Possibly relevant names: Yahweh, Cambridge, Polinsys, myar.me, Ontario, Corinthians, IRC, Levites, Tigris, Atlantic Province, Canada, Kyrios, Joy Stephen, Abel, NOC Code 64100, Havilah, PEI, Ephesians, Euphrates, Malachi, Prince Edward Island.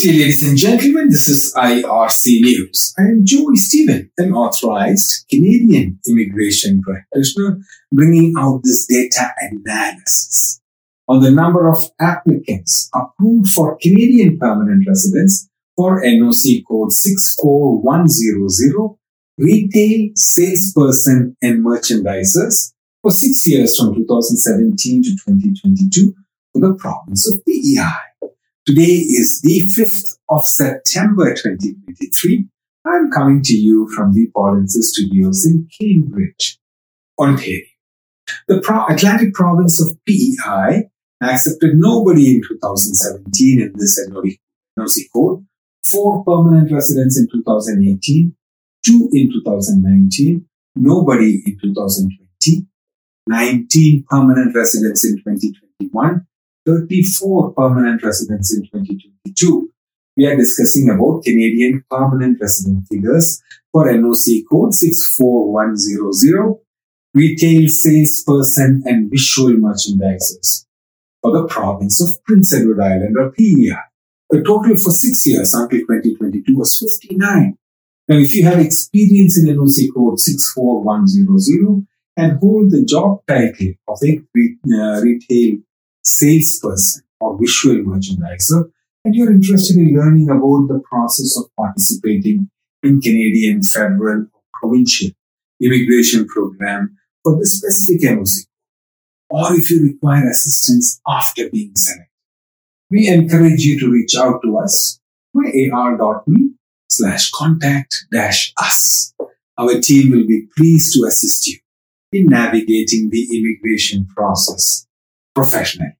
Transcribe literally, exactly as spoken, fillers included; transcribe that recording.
Good day, ladies and gentlemen. This is I R C News. I am Joy Stephen, an authorized Canadian immigration practitioner, bringing out this data analysis on the number of applicants approved for Canadian permanent residence for N O C Code six four one zero zero, retail salesperson and merchandisers for six years from two thousand seventeen to twenty twenty-two for the province of P E I. Today is the fifth of September twenty twenty-three. I'm coming to you from the Polinsys studios in Cambridge, Ontario. The Pro- Atlantic province of P E I accepted nobody in two thousand seventeen in this N O C code, four permanent residents in two thousand eighteen, two in two thousand nineteen, nobody in two thousand twenty, nineteen permanent residents in twenty twenty-one, thirty-four permanent residents in twenty twenty-two. We are discussing about Canadian permanent resident figures for N O C code six four one zero zero, retail salesperson and visual merchandisers for the province of Prince Edward Island or P E I. The total for six years until twenty twenty-two was fifty-nine. Now, if you have experience in N O C code six four one zero zero and hold the job title of a uh, retail salesperson or visual merchandiser, and you're interested in learning about the process of participating in Canadian federal or provincial immigration program for the specific N O C, or if you require assistance after being selected, we encourage you to reach out to us myar.me slash contact dash us. Our team will be pleased to assist you in navigating the immigration process professionally.